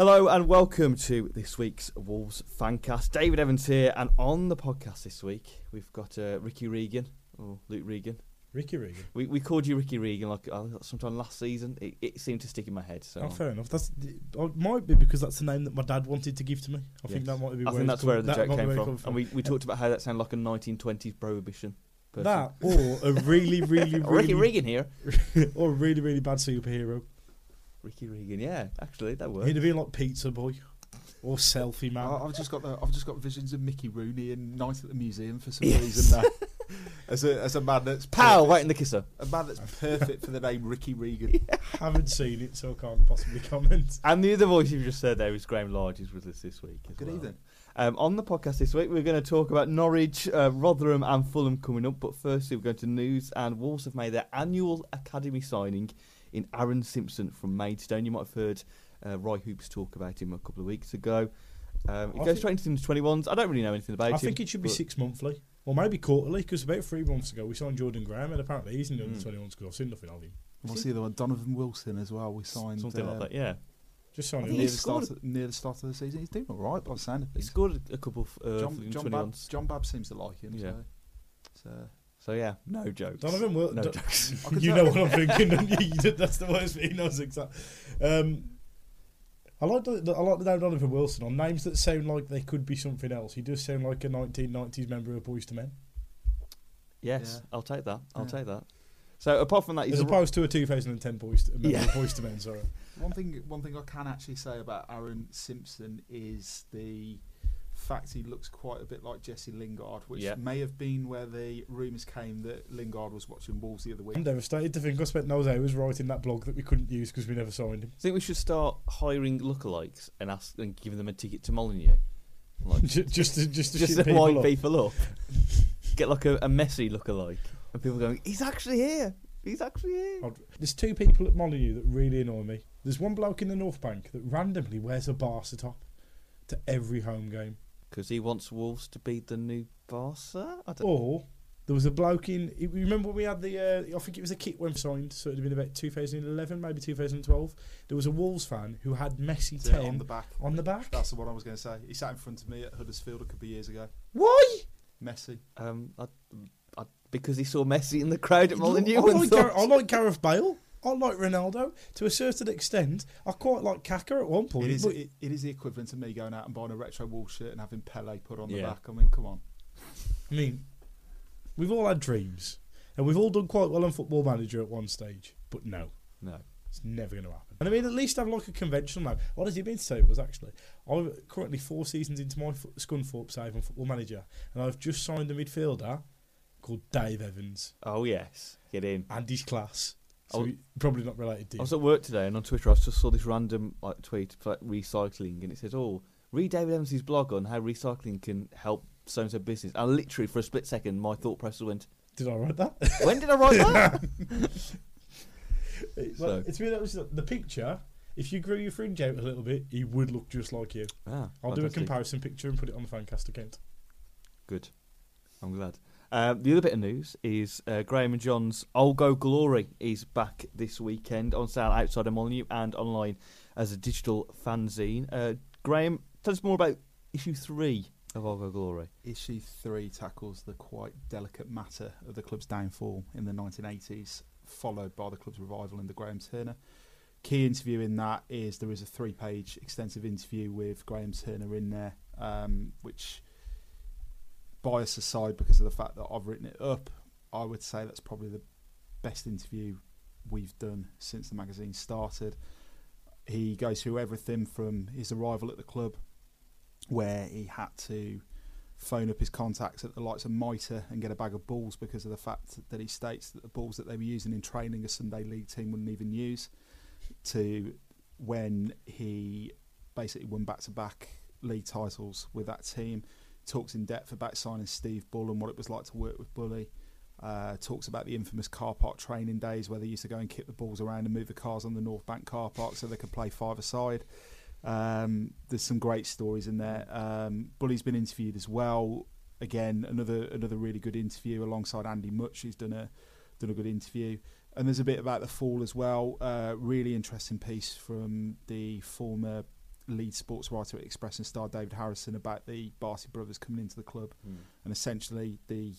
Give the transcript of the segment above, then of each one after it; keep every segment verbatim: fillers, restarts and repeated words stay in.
Hello and welcome to this week's Wolves Fancast. David Evans here, and on the podcast this week we've got uh, Ricky Regan or Luke Regan. Ricky Regan. We we called you Ricky Regan like uh, sometime last season. It, it seemed to stick in my head. So oh, fair enough. That's it might be because that's the name that my dad wanted to give to me. I yes. think that might be. I where think that's where the joke came from. from. And we, we talked about how that sounded like a nineteen twenties prohibition person. That or a really really really Ricky Regan here, or a really really bad superhero. Ricky Regan, yeah, actually that works. He'd have been like Pizza Boy or Selfie Man. I've just got the, I've just got visions of Mickey Rooney and Night at the Museum for some yes. reason. Now. As a as a man that's pow waiting the kisser, a man that's perfect for the name Ricky Regan. Yeah. Haven't seen it, so I can't possibly comment. And the other voice you just said there is Graeme Lodge, who's with us this week. As Good well. evening. Um, on the podcast this week, we're going to talk about Norwich, uh, Rotherham, and Fulham coming up. But firstly, we're going to news, and Wolves have made their annual academy signing in Aaron Simpson from Maidstone. You might have heard uh, Roy Hoops talk about him a couple of weeks ago. Um, it I goes straight into the twenty-ones. I don't really know anything about I him. I think it should be six monthly, or maybe quarterly, because about three months ago we signed Jordan Graham, and apparently he's in the mm. twenty-ones because I've seen nothing of him. What's the other one? Donovan Wilson as well. We signed something uh, like that. Yeah, just signed him near the start of, near the start of the season. He's doing all right by the sound of things. He scored a couple of uh, John, John Bab. John Bab seems to like him. Yeah. So. so So yeah, no jokes. Donovan Wilson. No jokes. You know what I'm thinking. Don't you? That's the worst thing. That's exact. Um, I like the I like the name Donovan Wilson on names that sound like they could be something else. He does sound like a nineteen nineties member of Boyz Two Men. Yes, yeah. I'll take that. I'll yeah. take that. So apart from that, he's as opposed to a two thousand ten Boyz Two Men. Yeah. Boyz Two Men. Sorry. One thing. One thing I can actually say about Aaron Simpson is the fact he looks quite a bit like Jesse Lingard, which yeah. may have been where the rumours came that Lingard was watching Wolves the other week. I'm devastated to think I spent those hours writing that blog that we couldn't use because we never signed him. I think we should start hiring lookalikes and ask and giving them a ticket to Molineux, like, just to just to, just to people wind up. people up. Get like a, a Messi lookalike, and people going, "He's actually here. He's actually here." I'd, there's two people at Molineux that really annoy me. There's one bloke in the North Bank that randomly wears a Barca top to every home game. Because he wants Wolves to be the new Barca? I don't or, there was a bloke in... Remember when we had the... Uh, I think it was a kit when signed, so it would have been about two thousand eleven, maybe two thousand twelve. There was a Wolves fan who had Messi ten on the back. On the back? That's the one I was going to say. He sat in front of me at Huddersfield a couple of years ago. Why? Messi. Um, I, I, because he saw Messi in the crowd at Molineux. I, like Gar- I like Gareth Bale. I like Ronaldo to a certain extent. I quite like Kaka at one point. It is, but it, it is the equivalent of me going out and buying a retro Wolves shirt and having Pele put on the yeah. back. I mean, come on. I mean, we've all had dreams, and we've all done quite well on Football Manager at one stage. But no, no, it's never going to happen. And I mean, at least have like a conventional name. What has he been to say was actually I'm currently four seasons into my Scunthorpe save on Football Manager, and I've just signed a midfielder called Dave Evans. Oh yes, get in. And his class. So was, probably not related to you. I was at work today, and on Twitter I just saw this random like tweet about recycling, and it says, oh, read David Evans' blog on how recycling can help so-and-so business. And literally for a split second my thought process went, did I write that? When did I write that? It's, so. Like, it's really like the picture, if you grew your fringe out a little bit, he would look just like you. Ah, I'll fantastic. do a comparison picture and put it on the Fancast account. Good. I'm glad. Uh, the other bit of news is uh, Graham and John's Old Gold Glory is back this weekend, on sale outside of Molineux and online as a digital fanzine. Uh, Graham, tell us more about issue three of Old Gold Glory. Issue three tackles the quite delicate matter of the club's downfall in the nineteen eighties, followed by the club's revival under Graham Turner. Key interview in that is there is a three-page extensive interview with Graham Turner in there, um, which... bias aside, because of the fact that I've written it up, I would say that's probably the best interview we've done since the magazine started. He goes through everything from his arrival at the club, where he had to phone up his contacts at the likes of Mitre and get a bag of balls because of the fact that he states that the balls that they were using in training a Sunday league team wouldn't even use, to when he basically won back-to-back league titles with that team. Talks in depth about signing Steve Bull and what it was like to work with Bully. Uh, talks about the infamous car park training days where they used to go and kick the balls around and move the cars on the North Bank car park so they could play five-a-side. Um, there's some great stories in there. Um, Bully's been interviewed as well. Again, another another really good interview alongside Andy Much, who's done a done a good interview. And there's a bit about the fall as well. Uh, really interesting piece from the former lead sports writer at Express and Star, David Harrison, about the Barty brothers coming into the club mm. and essentially the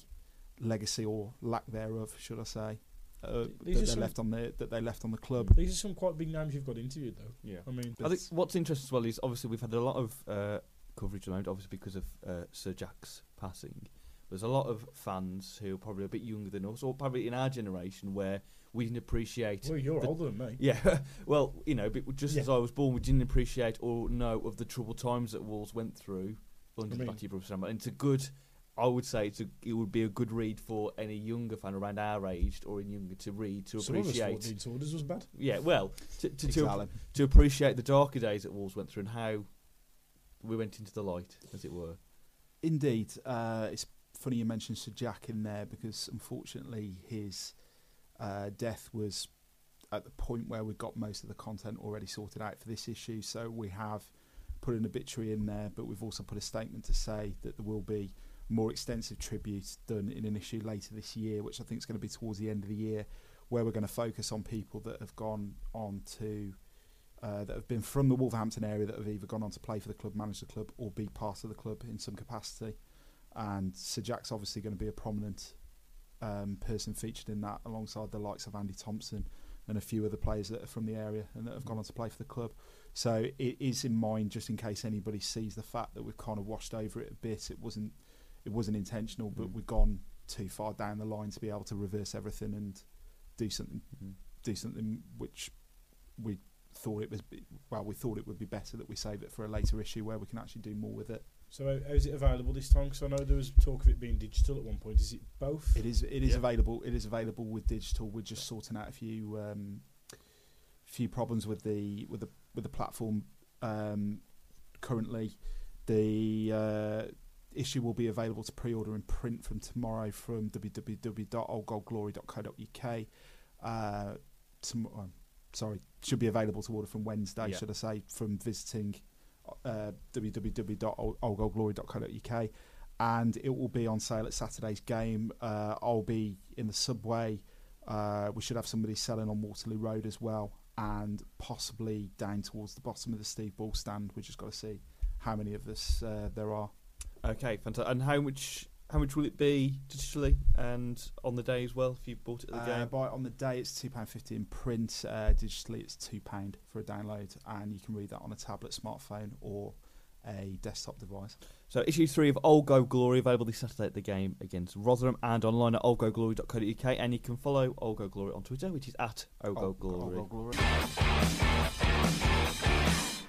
legacy or lack thereof, should I say, uh, that they left on the that they left on the club. These are some quite big names you've got interviewed, though. Yeah, I mean, I think what's interesting as well is obviously we've had a lot of uh, coverage around, obviously because of uh, Sir Jack's passing. There's a lot of fans who are probably a bit younger than us, or probably in our generation, where we didn't appreciate... Well, you're the, older than me. Yeah, well, you know, but just yeah. as I was born, we didn't appreciate or know of the troubled times that Wolves went through under I mean, the Blackpool Summer. And it's a good, I would say, it's a, it would be a good read for any younger fan around our age or in younger to read, to some appreciate... Some of us thought orders was bad. Yeah, well, to, to, exactly. to, to appreciate the darker days that Wolves went through and how we went into the light, as it were. Indeed, uh, it's... Funny you mentioned Sir Jack in there, because unfortunately his uh, death was at the point where we got most of the content already sorted out for this issue. So we have put an obituary in there, but we've also put a statement to say that there will be more extensive tributes done in an issue later this year, which I think is going to be towards the end of the year, where we're going to focus on people that have gone on to uh, that have been from the Wolverhampton area, that have either gone on to play for the club, manage the club, or be part of the club in some capacity. And Sir Jack's obviously going to be a prominent um, person featured in that, alongside the likes of Andy Thompson and a few other players that are from the area and that have gone on to play for the club. So it is in mind, just in case anybody sees the fact that we've kind of washed over it a bit. It wasn't, it wasn't intentional, but mm. we've gone too far down the line to be able to reverse everything and do something, mm. do something which we thought it was. Well, we thought it would be better that we save it for a later issue where we can actually do more with it. So how is it available this time? Because I know there was talk of it being digital at one point. Is it both? It is. It is yeah. available. It is available with digital. We're just sorting out a few um, few problems with the with the with the platform um, currently. The uh, issue will be available to pre-order in print from tomorrow from w w w dot old gold glory dot co dot u k. Uh, tom- oh, sorry, should be available to order from Wednesday. Yeah. Should I say from visiting. Uh, w w w dot old gold glory dot co dot u k, and it will be on sale at Saturday's game. uh, I'll be in the subway. Uh, we should have somebody selling on Waterloo Road as well, and possibly down towards the bottom of the Steve Bull stand. We've just got to see how many of us uh, there are. Okay, fantastic. And how much how much will it be digitally and on the day as well if you bought it at the uh, game? Buy it on the day, it's two pounds fifty in print. Uh, digitally, it's two pounds for a download, and you can read that on a tablet, smartphone or a desktop device. So issue three of Old Gold Glory, available this Saturday at the game against Rotherham, and online at old gold glory dot co dot u k, and you can follow Old Gold Glory on Twitter, which is at Old Gold Glory. Old Gold Glory.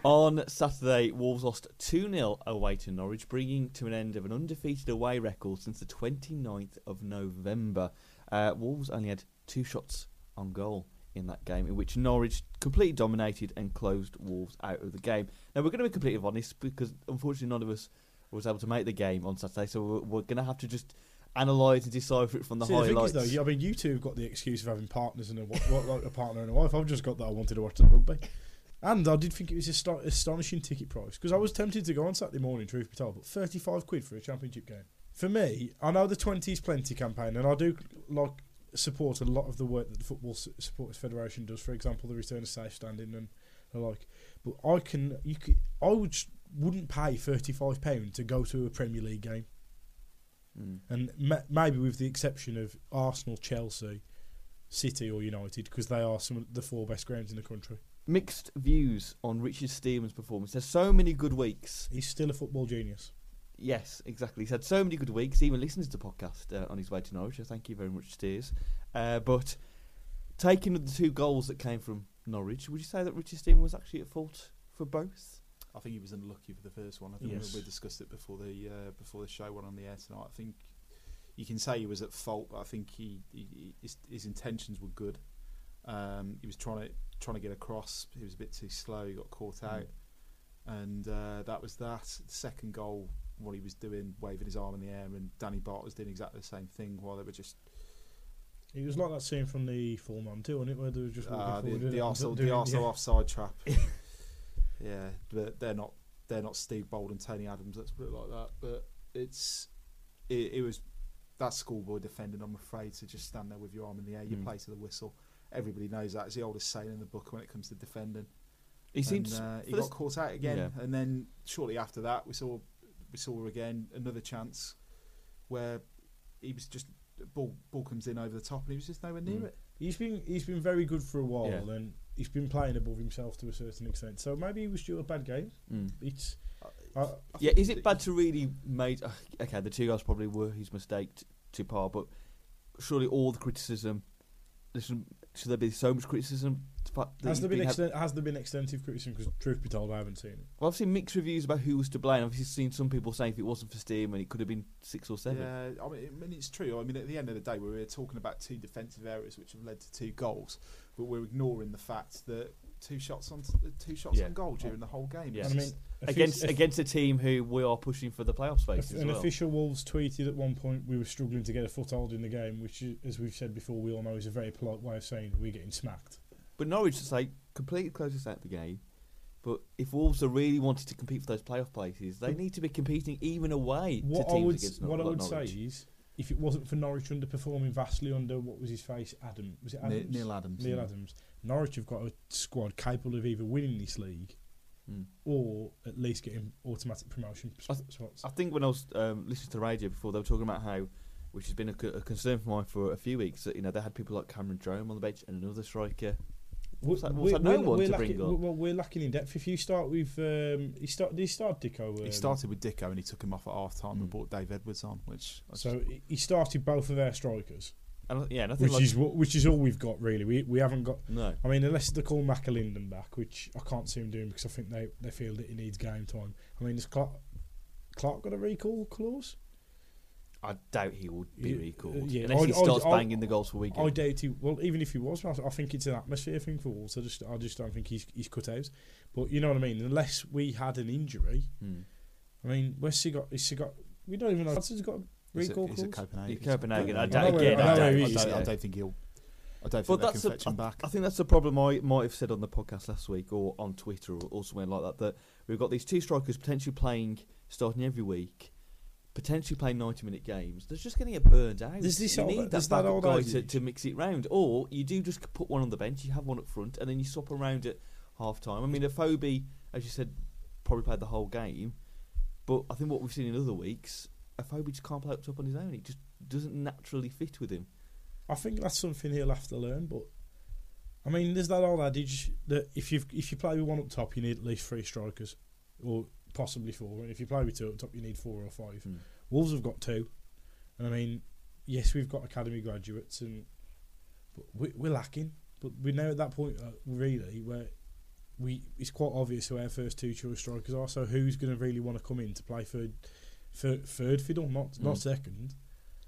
On Saturday, Wolves lost two nil away to Norwich, bringing to an end of an undefeated away record since the twenty-ninth of November. Uh, Wolves only had two shots on goal in that game, in which Norwich completely dominated and closed Wolves out of the game. Now, we're going to be completely honest, because unfortunately none of us was able to make the game on Saturday, so we're, we're going to have to just analyse and decipher it from the See, highlights. The thing is, though, I mean, you two have got the excuse of having partners and a, like a partner and a wife. I've just got that I wanted to watch the rugby. And I did think it was an aston- astonishing ticket price, because I was tempted to go on Saturday morning, truth be told, but thirty-five quid for a championship game. For me, I know the twenties plenty campaign, and I do like support a lot of the work that the Football Supporters Federation does, for example, the return of safe standing and the like. But I can, you could, I would, wouldn't pay thirty-five pounds to go to a Premier League game. Mm. And ma- maybe with the exception of Arsenal, Chelsea, City or United, because they are some of the four best grounds in the country. Mixed views on Richard Stearman's performance. There's so many good weeks. He's still a football genius. Yes, exactly. He's had so many good weeks. He even listens to the podcast uh, on his way to Norwich. So thank you very much, Steers. Uh, but taking the two goals that came from Norwich, would you say that Richard Stearman was actually at fault for both? I think he was unlucky for the first one. I think yes. we, we discussed it before the uh, before the show went on the air tonight. I think you can say he was at fault, but I think he, he his, his intentions were good. Um, he was trying to. trying to get across. He was a bit too slow, he got caught out, mm. and uh, that was that. The second goal, what he was doing, waving his arm in the air, and Danny Bart was doing exactly the same thing while they were just... It was like that scene from the Fulham on too, wasn't it, where they were just walking uh, forward. The, the Arsenal, the Arsenal yeah. offside trap. Yeah, but they're not they're not Steve Bold and Tony Adams, let's put it like that, but it's it, it was that schoolboy defending, I'm afraid, to just stand there with your arm in the air, you mm. play to the whistle. Everybody knows that. It's the oldest saying in the book when it comes to defending. He seems uh, he got caught out again, yeah. and then shortly after that, we saw we saw again another chance where he was just ball ball comes in over the top, and he was just nowhere near mm. it. He's been he's been very good for a while, yeah. and he's been playing above himself to a certain extent. So maybe he was due a bad game. Mm. It's I, I yeah. Is it bad to really made? Okay, the two guys probably were his mistake t- to par, but surely all the criticism. Listen, should there be so much criticism? Has there been, been exten- has there been extensive criticism? Because truth be told, I haven't seen it. Well, I've seen mixed reviews about who was to blame. I've seen some people saying if it wasn't for Stearman, it could have been six or seven. Yeah, I mean it's true. I mean at the end of the day, we we're talking about two defensive errors which have led to two goals, but we're ignoring the fact that two shots on two shots yeah. on goal during the whole game. Yeah. I mean, against against a team who we are pushing for the playoff space. An as well. Official Wolves tweeted at one point we were struggling to get a foothold in the game, which, as we've said before, we all know is a very polite way of saying we're getting smacked. But Norwich just like completely closes out the game. But if Wolves are really wanted to compete for those playoff places, they but need to be competing even away what to teams I would, against Norwich. What I would Norwich. say is, if it wasn't for Norwich underperforming vastly under what was his face, Adam was it Adams? Neil, Neil Adams. Neil yeah. Adams. Norwich have got a squad capable of either winning this league mm. or at least getting automatic promotion I th- spots. I think when I was um, listening to the radio before, they were talking about how. Which has been a, a concern for mine for a few weeks. That, you know, they had people like Cameron Jerome on the bench and another striker. What's that? What's that? No one to lacking, bring on. Well, we're lacking in depth. If you start with, um, he start. Did he start Dicko? Um, he started with Dicko and he took him off at half time mm. and brought Dave Edwards on. Which I so just, he started both of their strikers. And yeah, nothing which like is what, which is all we've got really. We we haven't got. No. I mean, unless they call McAlinden back, which I can't see him doing because I think they, they feel that he needs game time. I mean, has Clark, Clark got a recall clause? I doubt he would be recalled yeah, unless I, he starts I, I, banging the goals for weekend. I doubt he. Well, even if he was, I, I think it's an atmosphere thing for Wolves. I just, I just don't think he's he's cut out. But you know what I mean. Unless we had an injury, mm. I mean, West got, he's got. We don't even know. He's got a recall clause. He's at Copenhagen. He's Copenhagen. I doubt. Again, I don't think he'll. I don't think they can fetch him back. I think that's the problem. I might have said on the podcast last week or on Twitter or, or somewhere like that that we've got these two strikers potentially playing, starting every week. Potentially playing ninety-minute games, there's just going to get burned out. There's this you need that, that old guy to, to mix it round, or you do just put one on the bench, you have one up front, and then you swap around at half time. I mean, Afobe, as you said, probably played the whole game, but I think what we've seen in other weeks, Afobe just can't play up top on his own. It just doesn't naturally fit with him. I think that's something he'll have to learn. But I mean, there's that old adage that if you if you play with one up top, you need at least three strikers, or possibly four, and if you play with two up top you need four or five. Mm. Wolves have got two, and I mean yes we've got academy graduates and but we, we're lacking, but we're now at that point uh, really where we it's quite obvious who our first two choice strikers are, so who's going to really want to come in to play third third, third fiddle, not, mm. not second.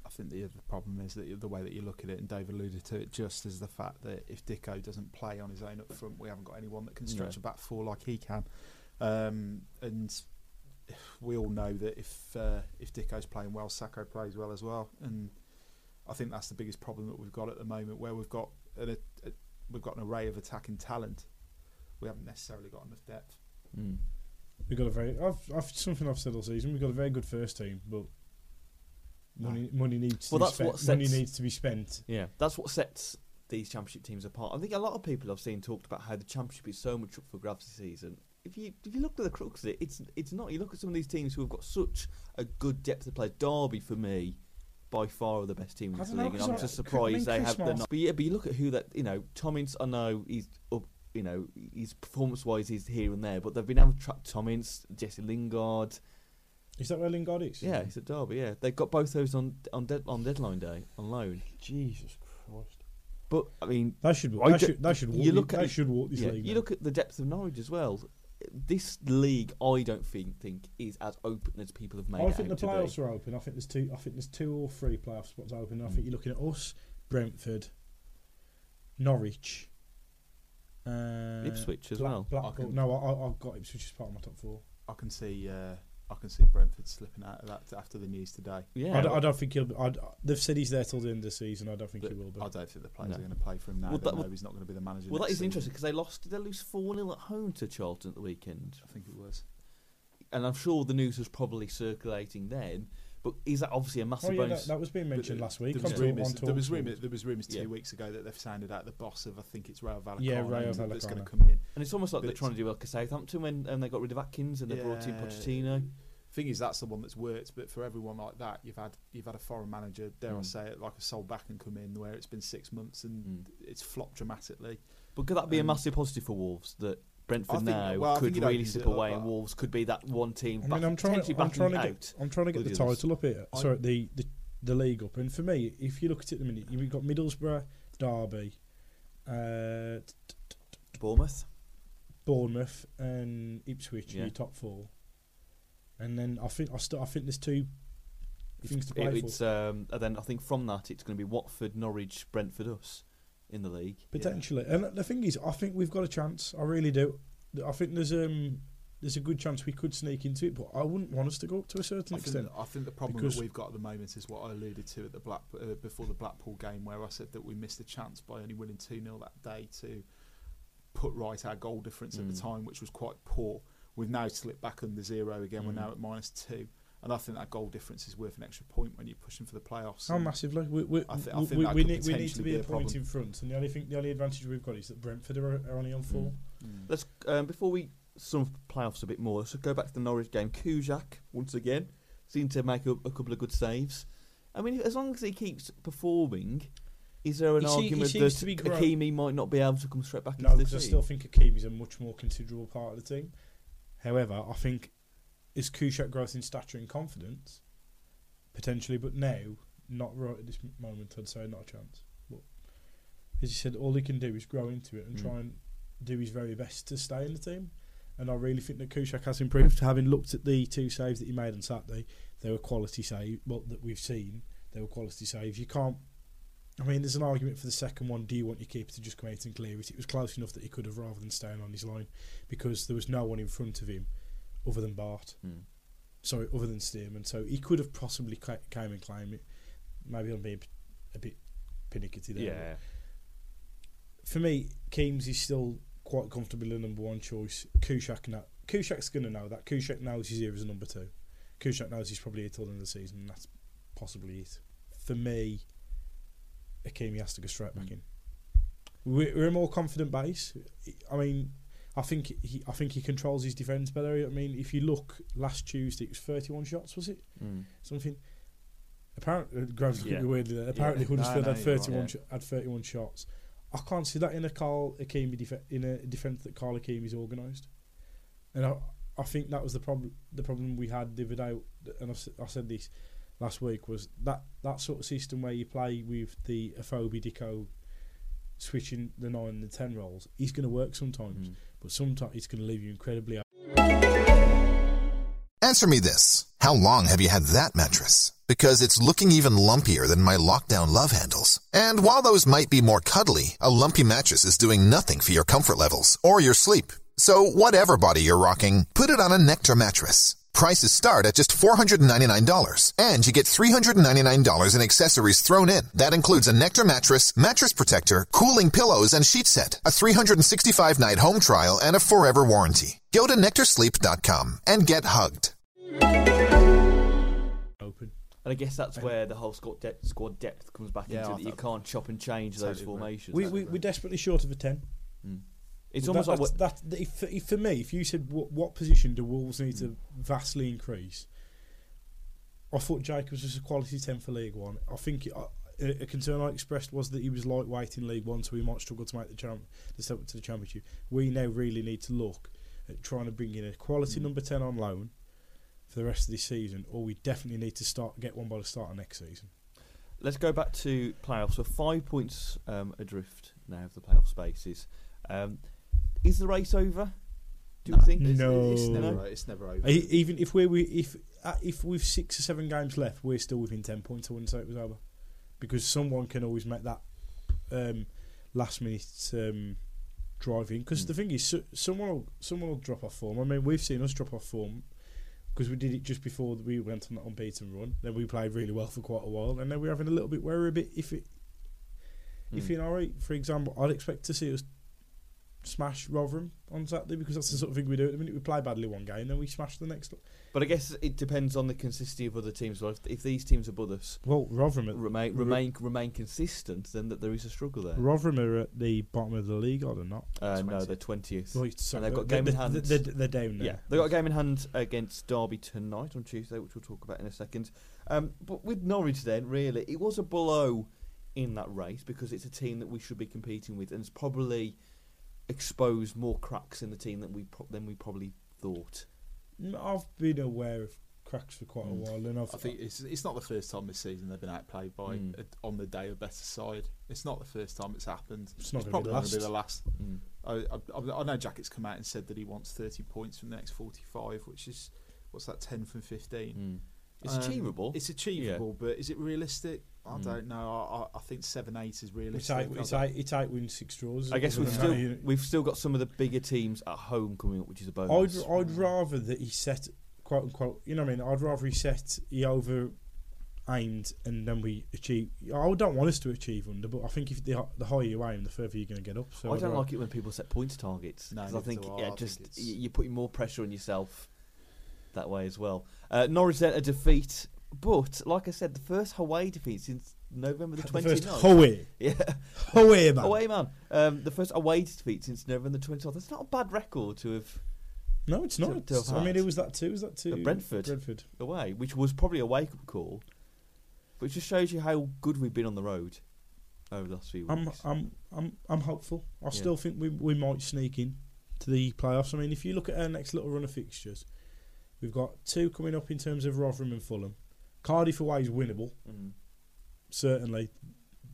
I think the other problem is that the way that you look at it, and Dave alluded to it just, is the fact that if Dicko doesn't play on his own up front, we haven't got anyone that can stretch no. a back four like he can. Um, and we all know that if uh, if Dicko's playing well, Sacco plays well as well, and I think that's the biggest problem that we've got at the moment, where we've got an, a, a, we've got an array of attacking talent, we haven't necessarily got enough depth. Mm. We've got a very I've, I've something I've said all season. We've got a very good first team, but money no. money needs to well, be that's spe- what sets, money needs to be spent. Yeah, that's what sets these championship teams apart. I think a lot of people I've seen talked about how the championship is so much up for grabs this season. If you if you look at the crux of it, it's it's not. You look at some of these teams who have got such a good depth of play. Derby, for me, by far are the best team in this league, and I'm just surprised they have the. But yeah, but you look at who that you know. Tomins, I know he's up. You know, his performance wise, he's here and there, but they've been able to trap Tomins, Jesse Lingard. Is that where Lingard is? Yeah, he's at Derby. Yeah, they've got both those on on dead, on deadline day on loan. Jesus Christ. But I mean, that should that should that should walk. You look at, that should walk this yeah, league. You look at the depth of Norwich as well. This league, I don't think, think is as open as people have made it. I think the playoffs are open. I think there's two. I think there's two or three playoff spots open. Mm. I think you're looking at us, Brentford, Norwich, uh, Ipswich as Black, well. Blackpool. No, I, I've got Ipswich as part of my top four. I can see. Uh, I can see Brentford slipping out of that after the news today. Yeah, I don't, I don't think he'll. Be, I, they've said he's there till the end of the season. I don't think but he will be. I don't think the players no. are going to play for him now. Well, that, well, he's not going to be the manager. Well, that is season. Interesting because they lost. Did they lose four nil at home to Charlton at the weekend? I think it was. And I'm sure the news was probably circulating then. But is that obviously a massive oh, yeah, bonus? That, that was being mentioned but, last week. There was, yeah. rumors, there was rumors. There was rumors two yeah. weeks ago that they've sounded out the boss of, I think it's Rayo Vallecano, yeah, Rayo Vallecano. That's going to come in. And it's almost like but they're trying to do like a Southampton when um, they got rid of Atkins and they yeah. brought in Pochettino. Thing is, that's the one that's worked, but for everyone like that, you've had you've had a foreign manager, dare mm. I say it, like a Sol Bakken come in where it's been six months and mm. it's flopped dramatically. But could that be um, a massive positive for Wolves that Brentford think, now well, could really slip away, like and Wolves could be that one team? I mean, back, I'm trying, potentially I'm trying to get, out I'm trying to get the, the title up here, I'm, sorry, the, the the league up. And for me, if you look at it at the minute, you've got Middlesbrough, Derby, uh, Bournemouth, Bournemouth, and Ipswich. Yeah. Your top four. And then I think I, st I think there's two things to play it, for. It's, um, and then I think from that it's going to be Watford, Norwich, Brentford, us in the league potentially. Yeah. And the thing is, I think we've got a chance. I really do. I think there's um there's a good chance we could sneak into it, but I wouldn't want us to go up to a certain I extent. Think, I think the problem that we've got at the moment is what I alluded to at the Black uh, before the Blackpool game, where I said that we missed a chance by only winning two nil that day to put right our goal difference mm. at the time, which was quite poor. We've now slipped back under zero again. Mm. We're now at minus two, and I think that goal difference is worth an extra point when you're pushing for the playoffs. Oh, massively! We, we, I think, I think we, we, need, we need to be, be a, a point in front, and the only thing, the only advantage we've got is that Brentford are, are only on four. Mm. Mm. Let's um, before we sum playoffs a bit more. Let's go back to the Norwich game. Kuszczak once again seemed to make a, a couple of good saves. I mean, as long as he keeps performing. Is there an he argument he that Hakimi might not be able to come straight back no, into this No, because I still think Hakimi's a much more considerable part of the team. However, I think is Kuszczak growth in stature and confidence? Potentially, but now, not right at this moment, I'd say not a chance. But as you said, all he can do is grow into it and mm. try and do his very best to stay in the team. And I really think that Kuszczak has improved. Having looked at the two saves that he made on Saturday, they were quality saves, well, that we've seen, they were quality saves. You can't I mean, there's an argument for the second one. Do you want your keeper to just come out and clear it? It was close enough that he could have, rather than staying on his line, because there was no one in front of him other than Bart. Mm. Sorry, other than Stearman. So he could have possibly came and claimed it. Maybe I'm being a bit pinicky there. Yeah. For me, Keames is still quite comfortably the number one choice. Kuszczak, no, Kuszczak's going to know that. Kuszczak knows he's here as a number two. Kuszczak knows he's probably here till the end of the season, and that's possibly it. For me, Hakimi has to go straight back mm. in. We're a more confident base. I mean, I think he, I think he controls his defence better. I mean, if you look last Tuesday, it was thirty-one shots, was it? Mm. Something. Apparently, Graham's looking yeah. weirdly. There. Apparently, yeah. Huddersfield no, no, had thirty-one yeah. had thirty-one shots. I can't see that in a Carl Hakimi def in a defence that Carl Hakimi is organised. And I, I think that was the problem. The problem we had the other day, and I, I said this last week, was that that sort of system where you play with the Afobe, Dicko, switching the nine and the ten roles is going to work sometimes, mm. but sometimes it's going to leave you incredibly. Answer me this: how long have you had that mattress? Because it's looking even lumpier than my lockdown love handles. And while those might be more cuddly, a lumpy mattress is doing nothing for your comfort levels or your sleep. So whatever body you're rocking, put it on a Nectar mattress. Prices start at just four hundred ninety-nine dollars, and you get three hundred ninety-nine dollars in accessories thrown in. That includes a Nectar mattress, mattress protector, cooling pillows and sheet set, a three hundred sixty-five night home trial, and a forever warranty. Go to nectar sleep dot com and get hugged. Open. And I guess that's where the whole squad depth, squad depth comes back yeah, into that. You can't chop and change those formations. We, we, we're desperately short of a ten. Mm. It's well, almost that, like that, if, if for me, if you said what, what position do Wolves need mm. to vastly increase, I thought Jacobs was a quality ten for League One. I think it, a, a concern I expressed was that he was lightweight in League One, so he might struggle to make the jump champ, to the Championship. We now really need to look at trying to bring in a quality mm. number ten on loan for the rest of this season, or we definitely need to start get one by the start of next season. Let's go back to playoffs. We're five points um, adrift now of the playoff spaces. Um, Is the race over? Do you no, think? No, it's, it's never. It's never over. Even if we're we, if uh, if we've six or seven games left, we're still within ten points. I wouldn't say it was over, because someone can always make that um, last minute um, drive in. Because mm. the thing is, so, someone will, someone will drop off form. I mean, we've seen us drop off form because we did it just before we went on that unbeaten run. Then we played really well for quite a while, and then we're having a little bit where we're a bit. If it, mm. if in our, for example, I'd expect to see us smash Rotherham on Saturday, because that's the sort of thing we do at the minute. We play badly one game and then we smash the next. But I guess it depends on the consistency of other teams. Well, if, if these teams above us, well, Rotherham remain remain remain consistent, then that there is a struggle there. Rotherham are at the bottom of the league, or they're not? Uh, no, they're twentieth. Well, so and they've got they're, game they're, in hand. They're, they're down there. Yeah, they've got a game in hand against Derby tonight on Tuesday, which we'll talk about in a second. Um, but with Norwich, then really, it was a blow in that race, because it's a team that we should be competing with, and it's probably exposed more cracks in the team than we pro- than we probably thought. I've been aware of cracks for quite mm. a while, and I've I think it's it's not the first time this season they've been outplayed by mm. a, on the day a better side. It's not the first time it's happened. It's, not it's probably going to be the last. Mm. I, I, I know Jacket's come out and said that he wants thirty points from the next forty-five, which is what's that, ten from fifteen. Mm. It's um, achievable. It's achievable, yeah. But is it realistic? I mm. don't know. I, I think seven eight is realistic. It's eight, it's eight wins, six draws. I guess we've still, we've still got some of the bigger teams at home coming up, which is a bonus. I'd, I'd rather that he set, quote unquote, you know what I mean? I'd rather he set, he over aimed and then we achieve. I don't want us to achieve under, but I think if the, the higher you aim, the further you're going to get up. So I don't I'd like it when people set points targets. No, I think yeah, I just think you're putting more pressure on yourself that way as well. Uh, Norwich then a defeat. But, like I said, the first away defeat since November the twenty-ninth. The first away. Yeah. Away, man. Away, man. Um, the first away defeat since November the twenty-ninth. That's not a bad record to have... No, it's not. To, to I mean, it was that too. Was that too? Brentford. Brentford. Away, which was probably a wake-up call. But it just shows you how good we've been on the road over the last few weeks. I'm, I'm, I'm, I'm hopeful. I yeah. still think we, we might sneak in to the playoffs. I mean, if you look at our next little run of fixtures, we've got two coming up in terms of Rotherham and Fulham. Cardiff away is winnable, mm. certainly.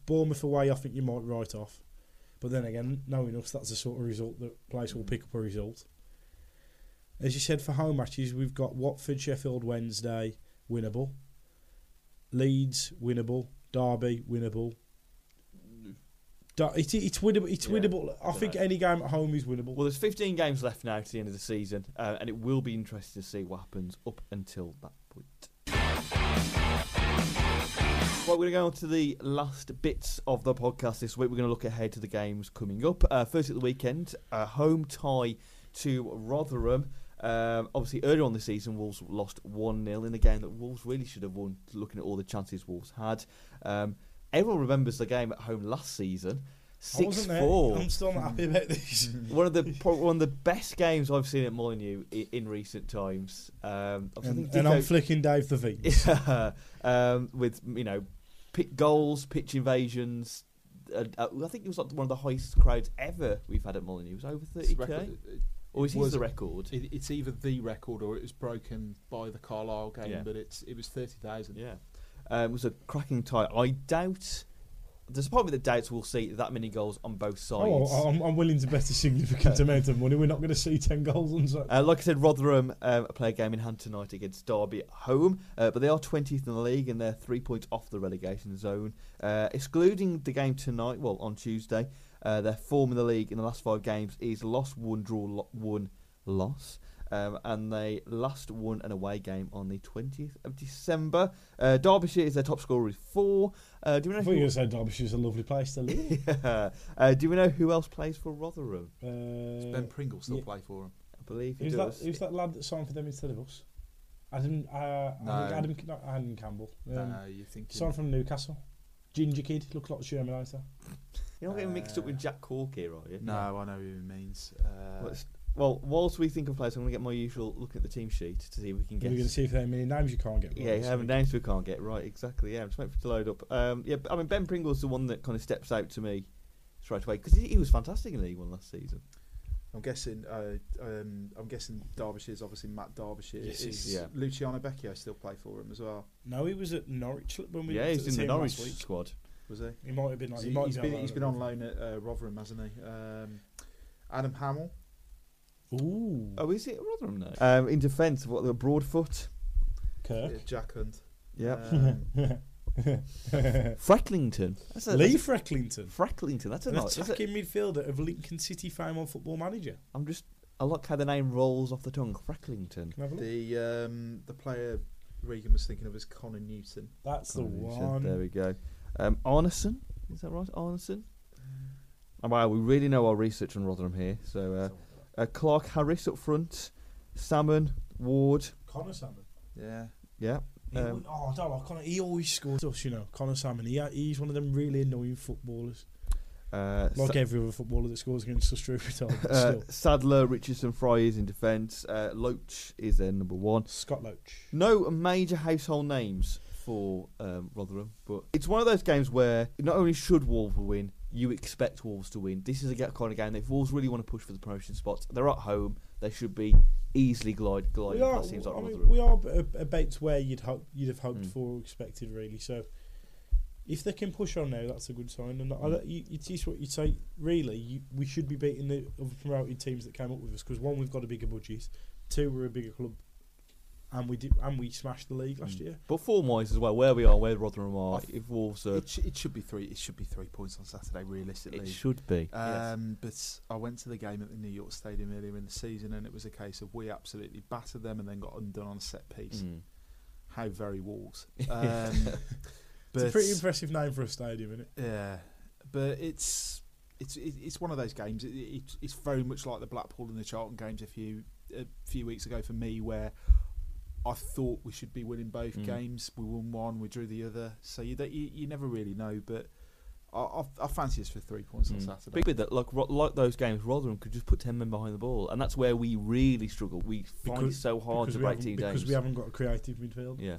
Bournemouth away, I think you might write off. But then again, knowing us, that's the sort of result that place mm. will pick up a result. As you said, for home matches, we've got Watford, Sheffield Wednesday, winnable. Leeds, winnable. Derby, winnable. It's, it's winnable. It's yeah, winnable. I think know. any game at home is winnable. Well, there's fifteen games left now to the end of the season, uh, and it will be interesting to see what happens up until that point. Right, we're going to go on to the last bits of the podcast this week. We're going to look ahead to the games coming up. Uh, first at the weekend, a home tie to Rotherham. Um, obviously, earlier on the season, Wolves lost one nil in a game that Wolves really should have won, looking at all the chances Wolves had. Um, everyone remembers the game at home last season. six four. I'm still not happy about this. One of the one of the best games I've seen at Molineux in, in recent times. Um, and, Dicko, and I'm flicking Dave the Veets. Yeah, um, with you know, pick goals, pitch invasions. Uh, uh, I think it was like one of the highest crowds ever we've had at Molineux. It was over thirty k. Or is it was, the record? It, it's either the record or it was broken by the Carlisle game. Yeah. But it's it was thirty thousand. Yeah, uh, it was a cracking tie. I doubt. There's a part of me that doubts we'll see that many goals on both sides. Oh, I'm, I'm willing to bet a significant amount of money. We're not going to see ten goals on side. Uh, like I said, Rotherham um, play a game in hand tonight against Derby at home, uh, but they are twentieth in the league and they're three points off the relegation zone. Uh, excluding the game tonight, well, on Tuesday, uh, their form in the league in the last five games is loss, one draw, lo- one loss. Um, and they last won an away game on the twentieth of December. Uh, Derbyshire is their top scorer with four. Uh, do we know I thought you were going to say Derbyshire's a lovely place to live. Yeah. Uh, do we know who else plays for Rotherham? Uh, does Ben Pringle still yeah. play for him? I believe he who's does. That, who's that lad that signed for them instead of us? Adam uh, no. Adam, Adam, Adam Campbell. Um, no, you think signed from Newcastle. Ginger kid, looks like a Shermanator. You're not getting uh, mixed up with Jack Cork here, are you? No, I know who he means. Uh, well, Well, whilst we think of players, I'm going to get my usual look at the team sheet to see if we can guess. We're going to see if there are many names you can't get right. Yeah, you have names we can't get right, exactly. Yeah, I'm just waiting for it to load up. Um, yeah, I mean, Ben Pringle's the one that kind of steps out to me straight away because he, he was fantastic in League One last season. I'm guessing uh, um, I'm guessing Derbyshire's obviously Matt Derbyshire. Yes, is yeah. Luciano Becchio still play for him as well? No, he was at Norwich when we Yeah, he was in the, the Norwich squad. Was he? He might have been like, he he, he's, been, he's been on loan at uh, Rotherham, hasn't he? Um, Adam Hamill. Ooh. Oh, is it Rotherham now? Um, in defence, what the Broadfoot, Kirk, yeah, Jack Hunt, yeah, um, Frecklington. That's a, Lee that's a, Frecklington. Frecklington. That's a nice attacking midfielder of Lincoln City fame on Football Manager. I'm just, I like how the name rolls off the tongue. Frecklington. The um, the player Regan was thinking of is Connor Newton. That's Connor the Newton. one. There we go. Um, Arneson. Is that right? Arneson. Wow, we really know our research on Rotherham here. So uh, uh, Clark Harris up front, Salmon, Ward. Connor Salmon. Yeah. Yeah. Um, oh, I don't like Connor. He always scores us, you know. Connor Salmon. He he's one of them really annoying footballers. Uh, like Sa- every other footballer that scores against us, true time. Uh, Sadler, Richardson, Fry is in defence. Uh, Loach is their number one. Scott Loach. No major household names for um, Rotherham, but it's one of those games where not only should Wolves win, you expect Wolves to win. This is a kind of game that if Wolves really want to push for the promotion spots, they're at home, they should be easily glide gliding. That seems like I mean, we are about where you'd hope you'd have hoped mm. for or expected, really. So if they can push on now, that's a good sign. And I, you, it's just what you'd say, really. You, we should be beating the other promoted teams that came up with us because one, we've got a bigger budget. Two, we're a bigger club, and we did, and we smashed the league last mm. year. But form-wise as well, where we are, where Rotherham are, I've, if Wolves are, it, sh- it should be three. It should be three points on Saturday, realistically. It should be. Um, yes. But I went to the game at the New York Stadium earlier in the season, and it was a case of we absolutely battered them and then got undone on a set piece. Mm. How very Wolves. Um, But it's a pretty impressive name for a stadium, isn't it? Yeah, but it's it's it's one of those games. It, it, it's very much like the Blackpool and the Charlton games a few a few weeks ago for me, where I thought we should be winning both mm. games. We won one, we drew the other. So you don't, you, you never really know. But I I, I fancy us for three points mm. on Saturday. Big with that, like like those games, Rotherham could just put ten men behind the ball, and that's where we really struggle. We find because, it so hard to break team games because we haven't got a creative midfield. Yeah.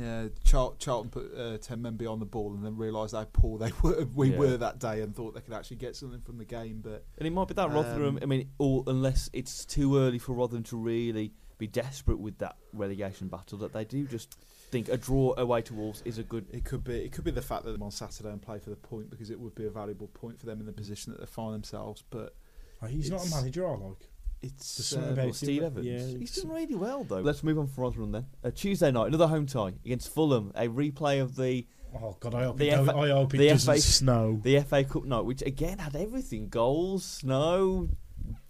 Yeah, Char- Charlton put uh, ten men beyond the ball and then realised how poor they were. We yeah. were that day and thought they could actually get something from the game. But and it might be that um, Rotherham. I mean, or unless it's too early for Rotherham to really be desperate with that relegation battle, that they do just think a draw away to Wolves is a good. It could be. It could be the fact that they're on Saturday and play for the point because it would be a valuable point for them in the position that they find themselves. But oh, he's not a manager, I like. It's uh, about Steve Evans. Yeah, he's done really well though. Let's move on from Rotherham then. Uh, Tuesday night, another home tie against Fulham. A replay of the oh god, I hope the it, F- I hope it the doesn't F A, snow. The F A Cup night, which again had everything: goals, snow,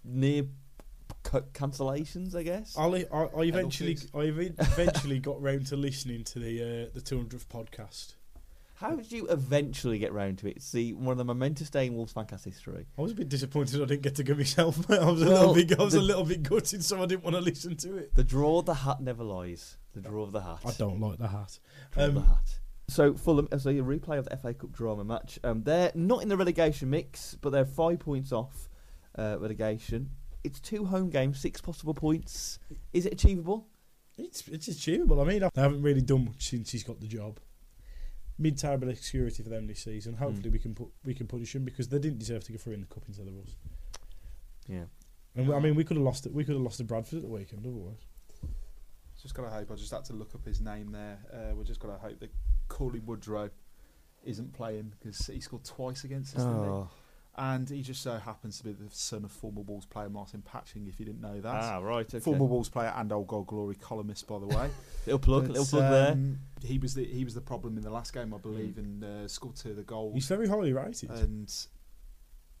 near c- cancellations. I guess. I'll, I, I eventually, I eventually got round to listening to the uh, the two hundredth podcast. How did you eventually get round to it? See, one of the momentous day in Wolves Fancast history. I was a bit disappointed I didn't get to go myself. But I was, well, a, little bit, I was the, a little bit gutted, so I didn't want to listen to it. The draw of the hat never lies. The draw of the hat. I don't like the hat. Draw um, of the hat. So Fulham, as so a replay of the F A Cup drama match, um, they're not in the relegation mix, but they're five points off uh, relegation. It's two home games, six possible points. Is it achievable? It's, it's achievable. I mean, I haven't really done much since he's got the job. Mid-table obscurity for them this season. Hopefully mm. we can put we can punish them because they didn't deserve to go through in the cup instead of us. Yeah, and we, I mean we could have lost it. We could have lost to Bradford at the weekend otherwise. Just gotta hope. I just had to look up his name there. Uh, we're just gotta hope that Corley Woodrow isn't playing because he scored twice against us. Oh. And he just so happens to be the son of former Wolves player Martin Patching, if you didn't know that. Ah, right. Okay. Former Wolves player and Old Gold Glory columnist, by the way. little plug, but, little plug there. Um, he was the he was the problem in the last game, I believe, mm. and uh, scored two of the goals. He's very highly rated. And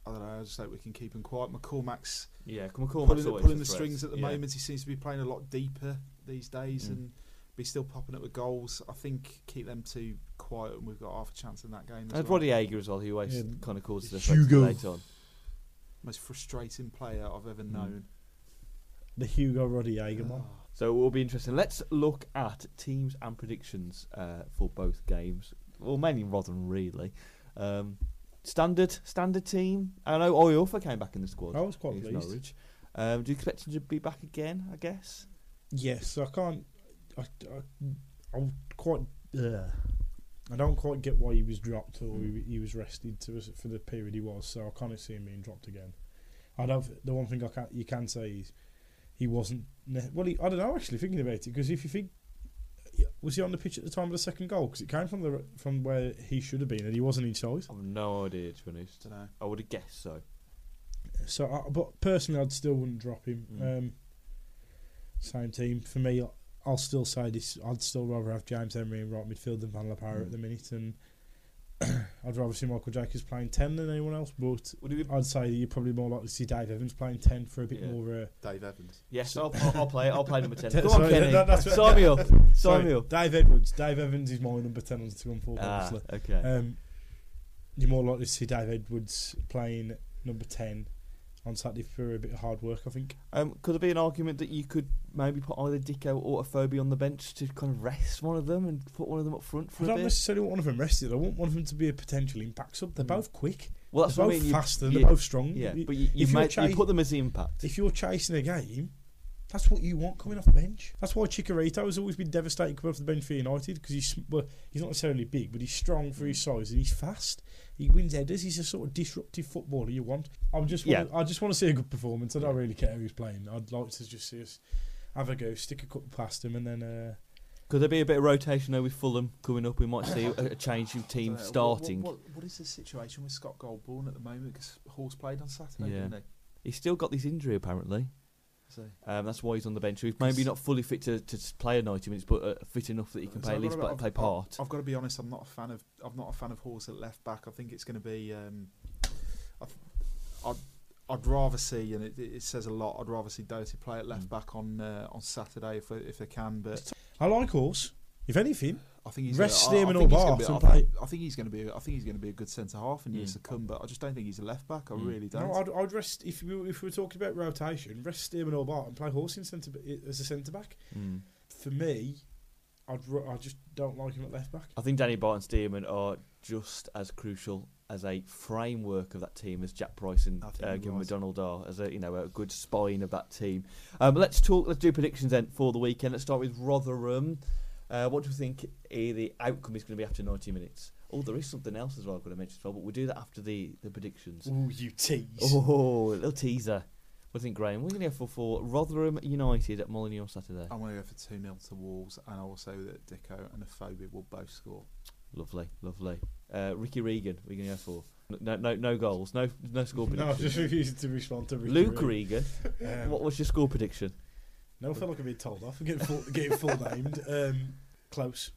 I don't know. I just hope we can keep him quiet. McCormack's yeah, McCormack's pulling, pulling the strings at the yeah. moment. He seems to be playing a lot deeper these days, mm. and be still popping up with goals. I think keep them two quiet and we've got half a chance in that game as and well. Roddy Ager as well, who always yeah. kind of causes the Hugo late on. Most frustrating player I've ever mm. known, the Hugo Roddy Ager oh. one. So it will be interesting. Let's look at teams and predictions uh, for both games, well mainly Rotherham really. um, standard standard team. I know Oyofa came back in the squad. I was quite pleased. Norwich. Um, do you expect him to be back again? I guess yes. I can't I, I, I'm quite uh, I don't quite get why he was dropped or he, he was rested to us for the period he was, so I can't see him being dropped again. I don't. The one thing I can you can say is he wasn't. Well, he, I don't know. Actually, thinking about it, because if you think, was he on the pitch at the time of the second goal? Because it came from the from where he should have been, and he wasn't inside. I've no idea, to be honest. I, I would have guessed so. So, I, but personally, I'd still wouldn't drop him. Mm. Um, same team for me. I'll still say this. I'd still rather have James Emery in right midfield than Van La Parra mm. at the minute, and I'd rather see Michael Jacobs playing ten than anyone else. But be, I'd say that you're probably more likely to see Dave Evans playing ten for a bit yeah. more. Uh, Dave Evans. Yes, so I'll, I'll play. I'll play number ten. Come on, Kenny. That, that's sign me up. Sign me up. Dave Edwards. Dave Evans is my number ten on the two and four. Ah, obviously. Okay. Um, you're more likely to see Dave Edwards playing number ten on Saturday for a bit of hard work, I think. Um, could there be an argument that you could maybe put either Dicko or Afobe on the bench to kind of rest one of them and put one of them up front for I a bit? I don't necessarily want one of them rested. I want one of them to be a potential impact sub. They're mm. both quick. Well, that's they're what both I mean. fast you, and they're both strong. Yeah, you, but you, you, made, chas- you put them as the impact. If you're chasing a game, that's what you want coming off the bench. That's why Chicharito has always been devastating coming off the bench for United, because he's well, he's not necessarily big, but he's strong for his size and he's fast. He wins headers. He's a sort of disruptive footballer you want. I just want. Yeah. I just want to see a good performance. I don't really care who's playing. I'd like to just see us have a go, stick a couple past him, and then. Uh, Could there be a bit of rotation though with Fulham coming up? We might see a change of team starting. What, what, what is the situation with Scott Goldbourne at the moment? Because Hall's played on Saturday, yeah. didn't he? He's still got this injury apparently. Um, that's why he's on the bench. He's maybe not fully fit to, to play a ninety minutes, but uh, fit enough that he can so play at least be, play, I've, play part. I've, I've got to be honest. I'm not a fan of. I'm not a fan of Horse at left back. I think it's going to be. Um, I've, I'd I'd rather see, and it, it says a lot. I'd rather see Doty play at left mm. back on uh, on Saturday if if they can. But I like Horse. If anything, I think he's rest Stearman or Barth. I think he's going to be. I think he's going to be a good centre half in years mm. to come. But I just don't think he's a left back. I mm. really don't. No, I'd, I'd rest if we if we were talking about rotation. Rest Stearman or Barth and play Horse in centre as a centre back. Mm. For me, I'd I just don't like him at left back. I think Danny Barth and Stearman are just as crucial as a framework of that team as Jack Price and uh, Gavin McDonald are, as a you know a good spine of that team. Um, let's talk. Let's do predictions then for the weekend. Let's start with Rotherham. Uh, what do you think eh, the outcome is going to be after ninety minutes? Oh, there is something else as well I've got to mention as well, but we'll do that after the, the predictions. Oh, you tease. Oh, a little teaser. What do you think, Graham? What are you going to go for for Rotherham United at Molineux on Saturday? I'm going to go for two nil to Wolves, and also that Dicko and Afobe will both score. Lovely, lovely. Uh, Ricky Regan, what are you going to go for? No, no, no goals, no, no score prediction. No, I'm just refusing to respond to Ricky Luke Regan. Regan. um, what was your score prediction? No, I feel like I'm being told off. I'm getting full, getting full named. Um, close.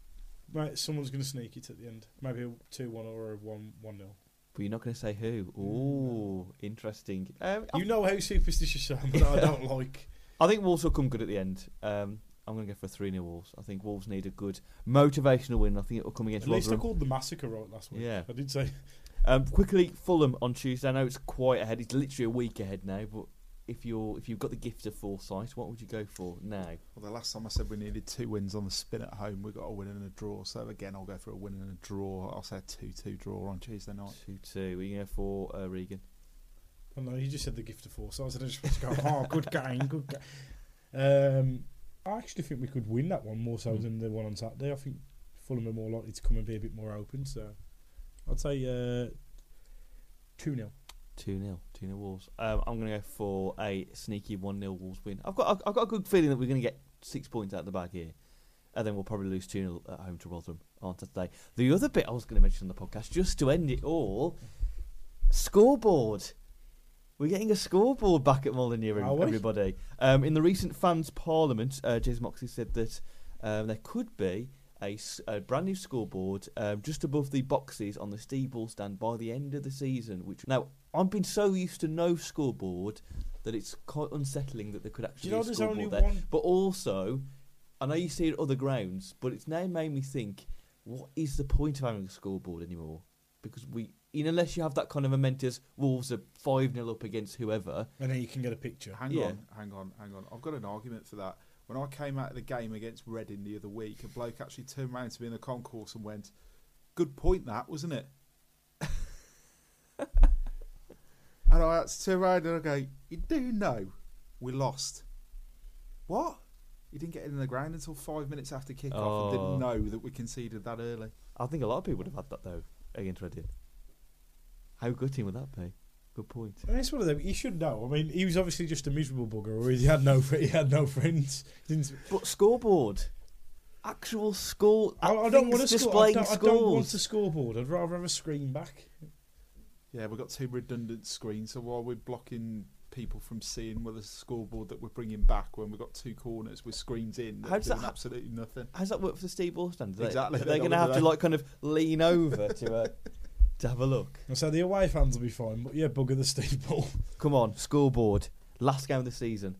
Right, someone's going to sneak it at the end. Maybe a two one or a one nil. But you're not going to say who? Ooh, interesting. Um, you know how superstitious I am, but I don't like. I think Wolves will come good at the end. Um, I'm going to go for a three nil Wolves. I think Wolves need a good motivational win. I think it will come against Rotherham. At least Rotherham. I called the massacre right last week. Yeah. I did say. Um, quickly, Fulham on Tuesday. I know it's quite ahead. It's literally a week ahead now, but. If you're if you've got the gift of foresight, what would you go for now? Well, the last time I said we needed two wins on the spin at home, we got a win and a draw. So again, I'll go for a win and a draw. I'll say a two-two draw on Tuesday night. two-two. Are you going for uh, Regan? I don't know, you just said the gift of foresight. So I just want to go. Oh, good game, good game. Um, I actually think we could win that one more so mm. than the one on Saturday. I think Fulham are more likely to come and be a bit more open. So I'd say two nil. two nil, two nil Wolves. Um, I'm going to go for a sneaky one nil Wolves win. I've got I've got a good feeling that we're going to get six points out of the bag here, and then we'll probably lose two nil at home to Rotherham on Saturday. The other bit I was going to mention on the podcast, just to end it all, scoreboard. We're getting a scoreboard back at Molineux, everybody. Um, in the recent fans' parliament, uh, Jez Moxley said that um, there could be A, a brand new scoreboard um, just above the boxes on the Steve Bull stand by the end of the season. Which now I've been so used to no scoreboard that it's quite unsettling that there could actually you know, be a scoreboard there. One... But also, I know you see it at other grounds, but it's now made me think: what is the point of having a scoreboard anymore? Because we, you know, unless you have that kind of momentous, Wolves are five nil up against whoever, and then you can get a picture. Hang yeah. on, hang on, hang on. I've got an argument for that. When I came out of the game against Reading the other week, a bloke actually turned around to me in the concourse and went, "Good point, that wasn't it?" And I had to turn around and I go, "You do know we lost." What? You didn't get in the ground until five minutes after kickoff oh. and didn't know that we conceded that early. I think a lot of people would have had that though against Reading. How gutting would that be? Good point. And it's one of them. You should know. I mean, he was obviously just a miserable bugger, or he had no he had no friends. Didn't but scoreboard, actual score. I, I don't want to score. I don't, I don't want a scoreboard. I'd rather have a screen back. Yeah, we've got two redundant screens. So while we're blocking people from seeing whether the scoreboard that we're bringing back, when we've got two corners with screens in, that how does that ha- absolutely nothing? How's that work for the Steve Ball stand? Exactly. They're, they're going to have to like kind of lean over to a. To have a look. So the away fans will be fine, but yeah, bugger the Steve Ball. Come on, scoreboard. Last game of the season.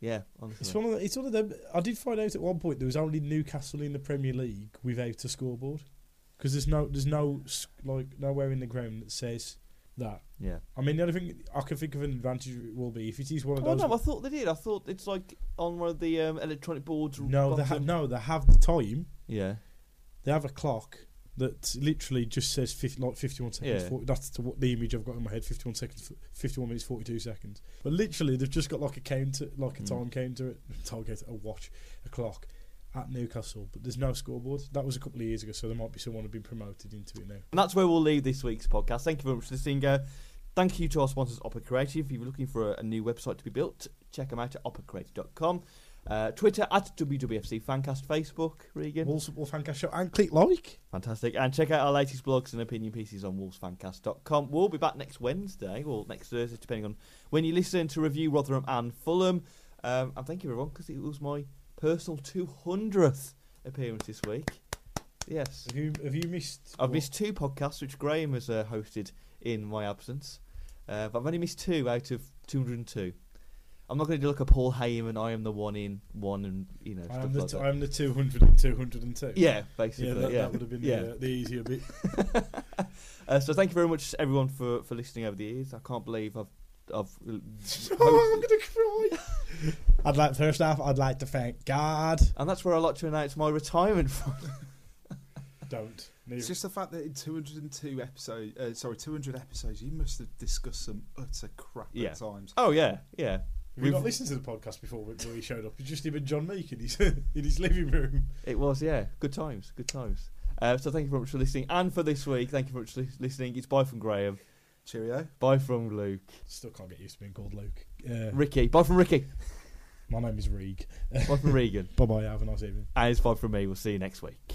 Yeah, honestly. It's one of the, it's one of them. I did find out at one point there was only Newcastle in the Premier League without a scoreboard. because there's no there's no like nowhere in the ground that says that. Yeah. I mean, the only thing I can think of an advantage will be if it is one of those. Oh no, I thought they did. I thought it's like on one of the um, electronic boards. No, they ha- no, they have the time. Yeah. They have a clock that literally just says fifty, like fifty-one seconds. Yeah. forty, that's the, the image I've got in my head. fifty-one seconds, fifty-one minutes, forty-two seconds. But literally, they've just got like a counter, like a mm. time counter, a target, a watch, a clock at Newcastle. But there's no scoreboard. That was a couple of years ago, so there might be someone who's been promoted into it now. And that's where we'll leave this week's podcast. Thank you very much for listening. Uh, thank you to our sponsors, Opera Creative. If you're looking for a, a new website to be built, check them out at opera creative dot com. Uh, Twitter at W W F C Fancast, Facebook, Regan. Wolves Football Fancast Show, and click like. Fantastic. And check out our latest blogs and opinion pieces on wolves fancast dot com. We'll be back next Wednesday, or next Thursday, depending on when you listen, to review Rotherham and Fulham. Um, and thank you, everyone, because it was my personal two hundredth appearance this week. Yes. Have you, have you missed... I've what? missed two podcasts, which Graham has uh, hosted in my absence. Uh, but I've only missed two out of two hundred two. I'm not going to do like a Paul Heyman, I am the one in one, and you know. I am the like t- I am the two hundred and two hundred and two. Yeah, basically. Yeah, that, yeah. that would have been yeah. the, uh, the easier bit. uh, so thank you very much, everyone, for, for listening over the years. I can't believe I've I've. Oh, I'm going to cry. I'd like first off, I'd like to thank God, and that's where I like to announce my retirement from. Don't. Neither. It's just the fact that in two hundred two episodes, uh, sorry, two hundred episodes, you must have discussed some utter crap yeah. at times. Oh yeah, yeah. We've not listened to the podcast before until he showed up. It's just him and John Meek in his, in his living room. It was, yeah. Good times, good times. Uh, so thank you very much for listening. And for this week, thank you very much for listening. It's bye from Graham. Cheerio. Bye from Luke. Still can't get used to being called Luke. Uh, Ricky. Bye from Ricky. My name is Reeg. Bye from Regan. Bye-bye. Have a nice evening. And it's bye from me. We'll see you next week.